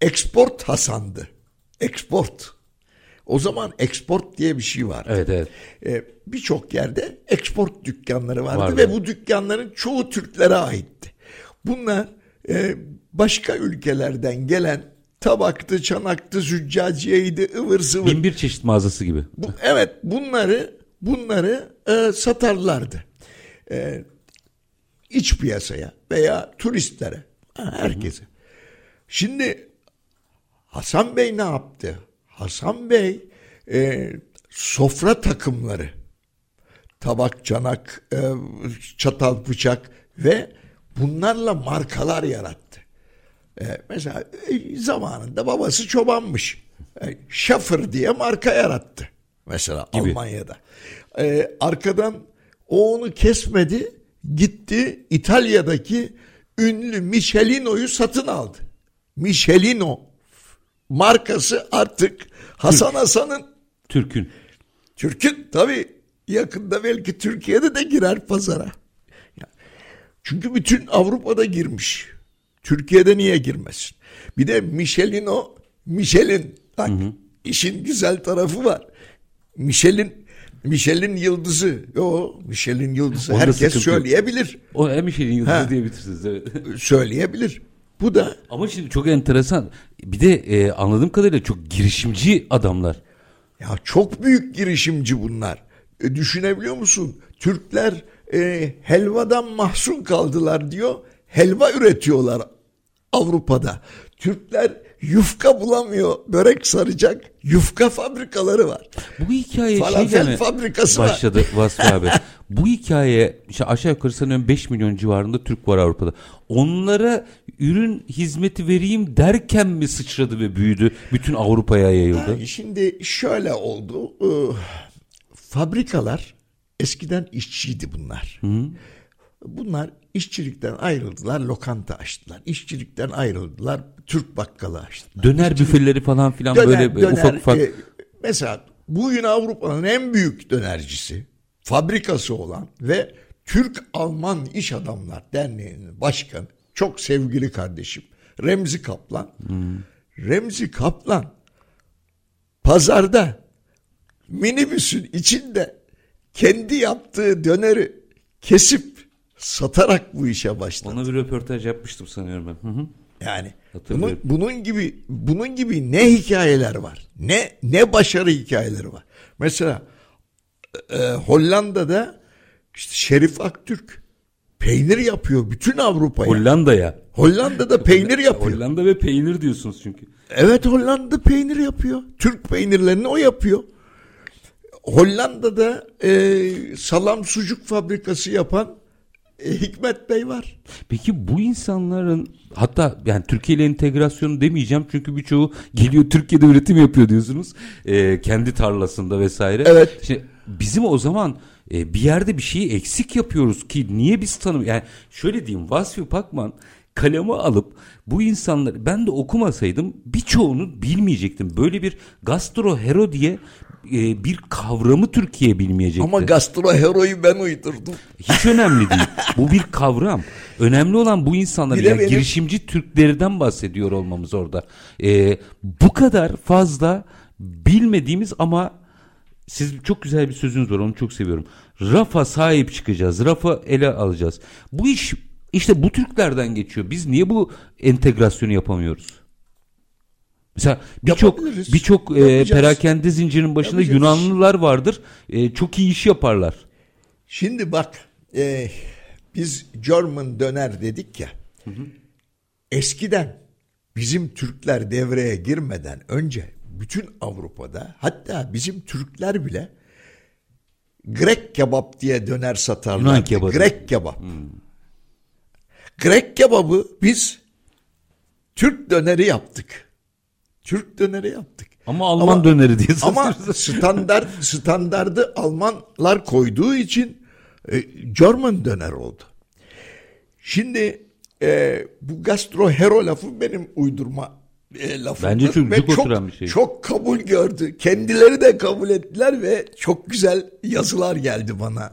Export Hasan'dı. Export. O zaman export diye bir şey vardı. Evet. Birçok yerde export dükkanları vardı. Ve bu dükkanların çoğu Türklere aitti. Bunlar başka ülkelerden gelen tabaktı, çanaktı, züccaciyeydi, ıvır zıvır. 1001 çeşit mağazası gibi. Evet, bunları satarlardı. İç piyasaya veya turistlere, herkese. Şimdi Hasan Bey ne yaptı? Hasan Bey sofra takımları, tabak, çanak, çatal, bıçak ve bunlarla markalar yarattı. Mesela zamanında babası çobanmış. Şafır diye marka yarattı. Mesela gibi. Almanya'da. Arkadan onu kesmedi. Gitti İtalya'daki ünlü Michelino'yu satın aldı. Michelino markası artık Hasan'ın. Türk'ün tabii yakında belki Türkiye'de de girer pazara. Çünkü bütün Avrupa'da girmiş. Türkiye'de niye girmesin? Bir de Michelin, bak, işin güzel tarafı var. Michelin Michelin yıldızı. Yo, Michelin yıldızı. Onda herkes söyleyebilir. O Michelin yıldızı diyebilirsiniz. Evet. Söyleyebilir. Bu da. Ama şimdi çok enteresan. Bir de anladığım kadarıyla çok girişimci adamlar. Ya çok büyük girişimci bunlar. Düşünebiliyor musun? Türkler helvadan mahzun kaldılar diyor. Helva üretiyorlar Avrupa'da. Türkler yufka bulamıyor, börek saracak yufka fabrikaları var. Bu hikaye falafel fabrikası başladı Vasfi abi. Bu hikaye işte aşağı yukarı sanıyorum 5 milyon civarında Türk var Avrupa'da. Onlara ürün hizmeti vereyim derken mi sıçradı ve büyüdü? Bütün Avrupa'ya yayıldı. Yani şimdi şöyle oldu. Fabrikalar eskiden işçiydi bunlar. Hı. Bunlar işçilikten ayrıldılar, lokanta açtılar. İşçilikten ayrıldılar, Türk bakkalı açtılar. Döner büfeleri falan filan döner, ufak. Mesela bugün Avrupa'nın en büyük dönercisi, fabrikası olan ve Türk-Alman İş Adamlar Derneği'nin başkanı, çok sevgili kardeşim Remzi Kaplan. Hmm. Remzi Kaplan pazarda minibüsün içinde kendi yaptığı döneri kesip satarak bu işe başladı. Ona bir röportaj yapmıştım sanıyorum ben. Hı hı. Yani bunun gibi ne hikayeler var, ne başarı hikayeleri var. Mesela Hollanda'da işte Şerif Aktürk peynir yapıyor bütün Avrupa'ya. Hollanda'da peynir yapıyor. Hollanda ve peynir diyorsunuz çünkü. Evet, Hollanda peynir yapıyor. Türk peynirlerini o yapıyor. Hollanda'da salam sucuk fabrikası yapan Hikmet Bey var. Peki bu insanların, hatta yani Türkiye ile entegrasyonu demeyeceğim çünkü birçoğu geliyor Türkiye'de üretim yapıyor diyorsunuz. Kendi tarlasında vesaire. Evet. Şimdi bizim o zaman bir yerde bir şeyi eksik yapıyoruz ki niye biz yani şöyle diyeyim, Vasfi Pakman kalemi alıp bu insanları, ben de okumasaydım birçoğunu bilmeyecektim. Böyle bir gastrohero diye bir kavramı Türkiye bilmeyecekti. Ama gastroheroyu ben uydurdum. Hiç önemli değil. Bu bir kavram. Önemli olan bu insanların, yani girişimci Türklerden bahsediyor olmamız orada. Bu kadar fazla bilmediğimiz ama siz çok güzel bir sözünüz var, onu çok seviyorum. Rafa sahip çıkacağız. Rafa ele alacağız. Bu iş işte bu Türklerden geçiyor. Biz niye bu entegrasyonu yapamıyoruz? Mesela birçok perakende zincirinin başında Yunanlılar vardır. Çok iyi iş yaparlar. Şimdi bak, biz German döner dedik ya. Hı hı. Eskiden bizim Türkler devreye girmeden önce bütün Avrupa'da, hatta bizim Türkler bile Grek kebap diye döner satarlardı. Yunan kebabı. Grek kebap. Hı. Grek kebabı biz Türk döneri yaptık. Ama Alman döneri diye satıyoruz. Ama standardı Almanlar koyduğu için German döner oldu. Şimdi bu gastrohero lafı benim uydurma lafımdır. Bence çok, bir şey. Çok kabul gördü. Kendileri de kabul ettiler ve çok güzel yazılar geldi bana.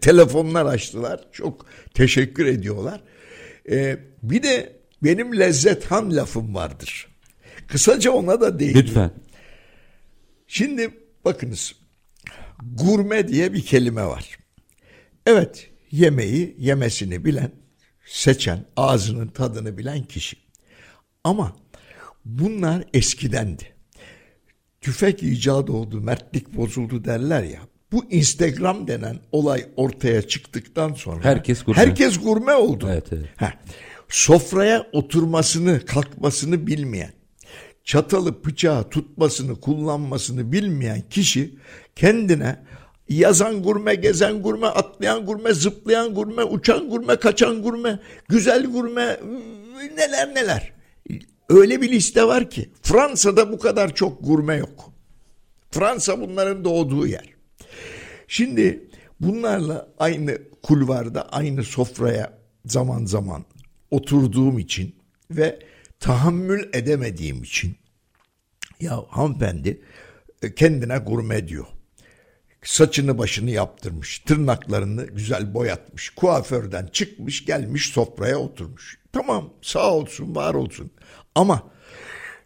Telefonlar açtılar. Çok teşekkür ediyorlar. Bir de benim lezzet ham lafım vardır. Kısaca ona da değineyim. Lütfen. Şimdi bakınız, gurme diye bir kelime var. Evet, yemeği yemesini bilen, seçen, ağzının tadını bilen kişi. Ama bunlar eskidendi. Tüfek icat oldu, mertlik bozuldu derler ya. Bu Instagram denen olay ortaya çıktıktan sonra herkes gurme oldu. Evet. Sofraya oturmasını, kalkmasını bilmeyen, çatalı bıçağı tutmasını, kullanmasını bilmeyen kişi kendine yazan gurme, gezen gurme, atlayan gurme, zıplayan gurme, uçan gurme, kaçan gurme, güzel gurme, neler. Öyle bir liste var ki Fransa'da bu kadar çok gurme yok. Fransa bunların doğduğu yer. Şimdi bunlarla aynı kulvarda, aynı sofraya zaman zaman oturduğum için ve tahammül edemediğim için, ya hanımefendi kendine gurme diyor. Saçını başını yaptırmış, tırnaklarını güzel boyatmış, kuaförden çıkmış, gelmiş sofraya oturmuş. Tamam, sağ olsun, var olsun. Ama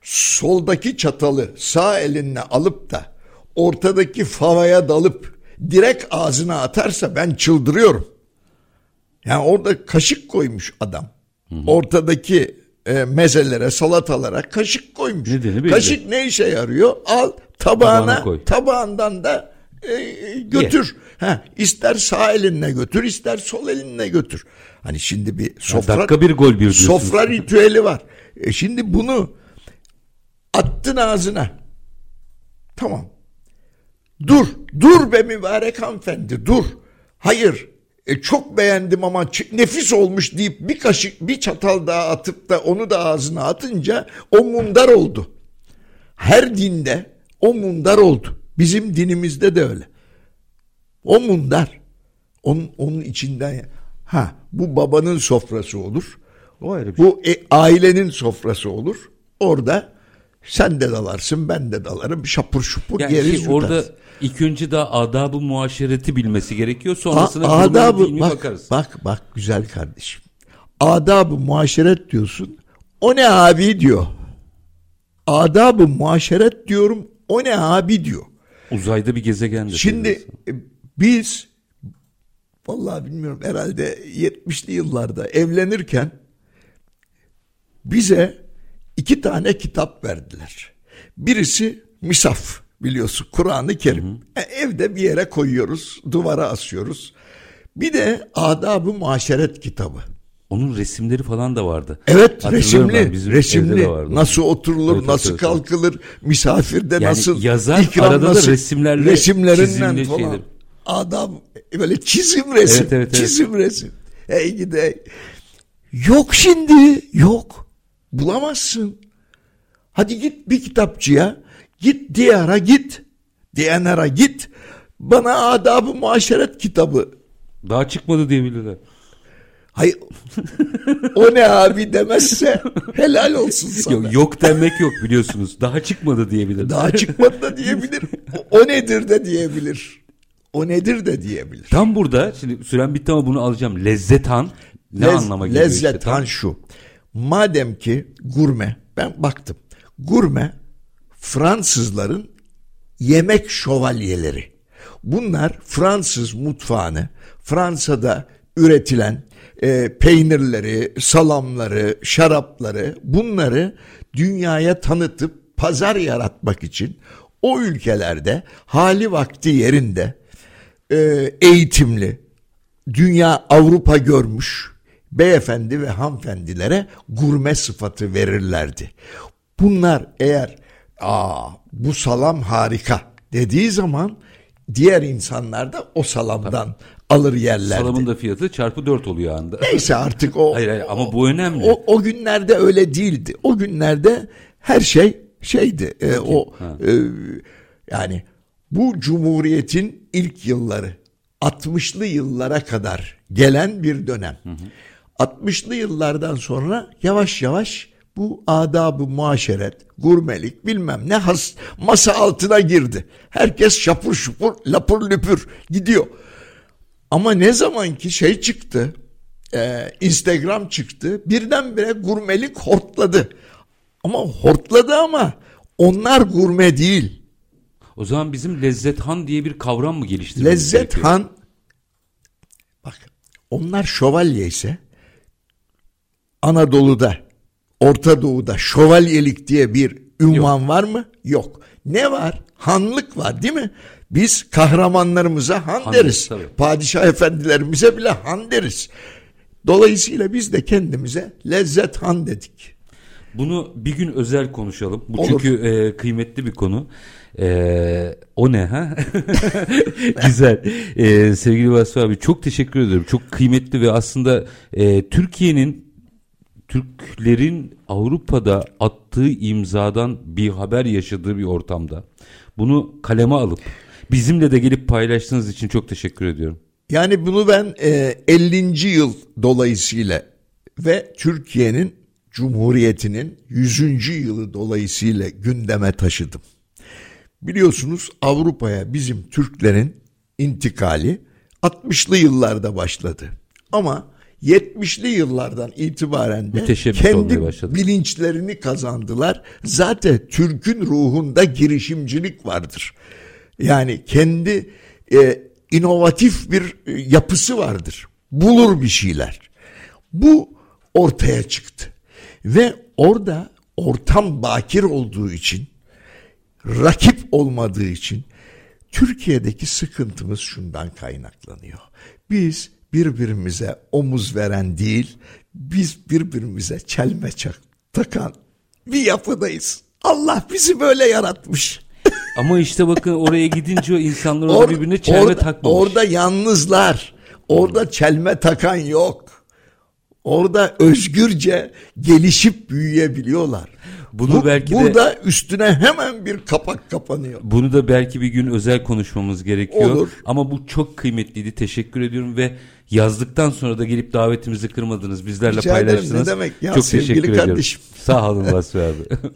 soldaki çatalı sağ elinle alıp da ortadaki favaya dalıp direkt ağzına atarsa ben çıldırıyorum. Yani orada kaşık koymuş adam. Hı-hı. Ortadaki mezelere, salatalara kaşık koymuş. Nedeni kaşık ne işe yarıyor? Al tabağına koy. Tabağından da götür. Ha, ister sağ elinle götür, ister sol elinle götür. Hani şimdi bir sofra, dakika bir gol bir diyorsun. Sofra ritüeli var. Şimdi bunu attın ağzına. Tamam. Dur. Dur be mübarek hanımefendi, dur. Hayır. Çok beğendim ama nefis olmuş deyip bir kaşık, bir çatal daha atıp da onu da ağzına atınca o mundar oldu. Her dinde o mundar oldu. Bizim dinimizde de öyle. O mundar. Onun içinden ha bu babanın sofrası olur. O ayrı bir şey. Bu ailenin sofrası olur. Orada sen de dalarsın, ben de dalarım. Şapur şupur yani yeriz. Orada ilk önce daha adab-ı muaşereti bilmesi gerekiyor. Sonrasında adab-ı bakarız. Bak güzel kardeşim. Adab-ı muaşeret diyorsun. O ne abi diyor. Adab-ı muaşeret diyorum. O ne abi diyor. Uzayda bir gezegende. Şimdi biz vallahi bilmiyorum herhalde 70'li yıllarda evlenirken bize 2 tane kitap verdiler. Birisi misaf biliyorsun Kur'an-ı Kerim. Hı hı. Evde bir yere koyuyoruz, duvara asıyoruz. Bir de Adab-ı Muaşeret kitabı. Onun resimleri falan da vardı. Evet, resimli. Nasıl oturulur, evet, nasıl kalkılır, misafirde yani nasıl yazar, arada nasıl, da resimlerle çizimli falan. Şeydir. Adam böyle çizim resim, evet. Çizim resim. Hey gide. Yok şimdi, yok. Bulamazsın. Hadi git bir kitapçıya, git Diyar'a git. Diyanara git. Bana Adab-ı Muaşeret kitabı. Daha çıkmadı diyebilirler. Hayır. O ne abi demezse helal olsun sana. Yok demek yok biliyorsunuz. Daha çıkmadı diyebilir. Daha çıkmadı da diyebilir. O nedir de diyebilir. O nedir de diyebilir. Tam burada şimdi süren bitti ama bunu alacağım. Lezzetan ne anlama geliyor? Lezzetan işte, şu. Madem ki gurme, ben baktım. Gurme Fransızların yemek şövalyeleri. Bunlar Fransız mutfağını Fransa'da üretilen peynirleri, salamları, şarapları bunları dünyaya tanıtıp pazar yaratmak için o ülkelerde hali vakti yerinde eğitimli, dünya Avrupa görmüş beyefendi ve hanımefendilere gurme sıfatı verirlerdi. Bunlar eğer bu salam harika dediği zaman diğer insanlar da o salamdan alır yerlerdi. Salamın da fiyatı çarpı 4 oluyor anda. Neyse artık o. Hayır, ama bu önemli. O günlerde öyle değildi. O günlerde her şey şeydi. Yani bu Cumhuriyet'in ilk yılları 60'lı yıllara kadar gelen bir dönem. Hı hı. 60'lı yıllardan sonra yavaş yavaş bu adab-ı muaşeret, gurmelik bilmem ne masa altına girdi. Herkes şapur şupur, lapur lüpür gidiyor. Ama ne zaman ki şey çıktı, Instagram çıktı, birdenbire gurmelik hortladı. Ama hortladı ama onlar gurme değil. O zaman bizim Lezzethan diye bir kavram mı geliştirmemiz Lezzethan, gerekiyor? Bak onlar şövalye ise Anadolu'da, Orta Doğu'da şövalyelik diye bir ünvan var mı? Yok. Ne var? Hanlık var değil mi? Biz kahramanlarımıza han deriz. Tabii. Padişah efendilerimize bile han deriz. Dolayısıyla biz de kendimize lezzet han dedik. Bunu bir gün özel konuşalım. Bu olur. Çünkü kıymetli bir konu. O ne ha? Güzel. Sevgili Vasfi abi çok teşekkür ederim. Çok kıymetli ve aslında Türklerin Avrupa'da attığı imzadan bir haber yaşadığı bir ortamda. Bunu kaleme alıp bizimle de gelip paylaştığınız için çok teşekkür ediyorum. Yani bunu ben 50. yıl dolayısıyla ve Türkiye'nin Cumhuriyeti'nin 100. yılı dolayısıyla gündeme taşıdım. Biliyorsunuz Avrupa'ya bizim Türklerin intikali 60'lı yıllarda başladı. Ama 70'li yıllardan itibaren de kendi bilinçlerini kazandılar. Zaten Türk'ün ruhunda girişimcilik vardır. Yani kendi inovatif bir yapısı vardır. Bulur bir şeyler. Bu ortaya çıktı. Ve orada ortam bakir olduğu için, rakip olmadığı için Türkiye'deki sıkıntımız şundan kaynaklanıyor. Biz birbirimize omuz veren değil, biz birbirimize çelme takan bir yapıdayız. Allah bizi böyle yaratmış. Ama işte bakın oraya gidince insanlar birbirine çelme takmamış. Orada yalnızlar. Orada çelme takan yok. Orada özgürce gelişip büyüyebiliyorlar. Bunu belki burada üstüne hemen bir kapak kapanıyor. Bunu da belki bir gün özel konuşmamız gerekiyor. Olur. Ama bu çok kıymetliydi. Teşekkür ediyorum ve yazdıktan sonra da gelip davetimizi kırmadınız. Bizlerle paylaştınız. Ne demek ya, çok teşekkür ediyorum. Kardeşim. Sağ olun Vasfi abi.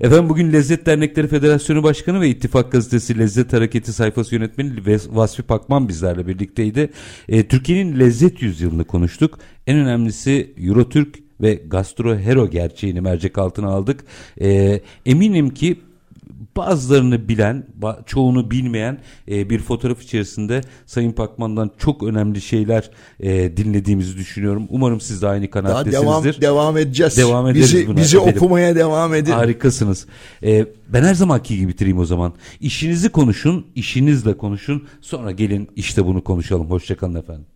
Efendim bugün Lezzet Dernekleri Federasyonu Başkanı ve İttifak Gazetesi Lezzet Hareketi sayfası yönetmeni Vasfi Pakman bizlerle birlikteydi. Türkiye'nin lezzet yüzyılını konuştuk. En önemlisi EuroTürk ve Gastrohero gerçeğini mercek altına aldık. Eminim ki bazılarını bilen, çoğunu bilmeyen bir fotoğraf içerisinde Sayın Pakman'dan çok önemli şeyler dinlediğimizi düşünüyorum. Umarım siz de aynı kanaattesinizdir. Devam edeceğiz. Devam ederiz. Bizi okumaya devam edin. Harikasınız. Ben her zamanki gibi bitireyim o zaman. İşinizi konuşun, işinizle konuşun. Sonra gelin işte bunu konuşalım. Hoşçakalın efendim.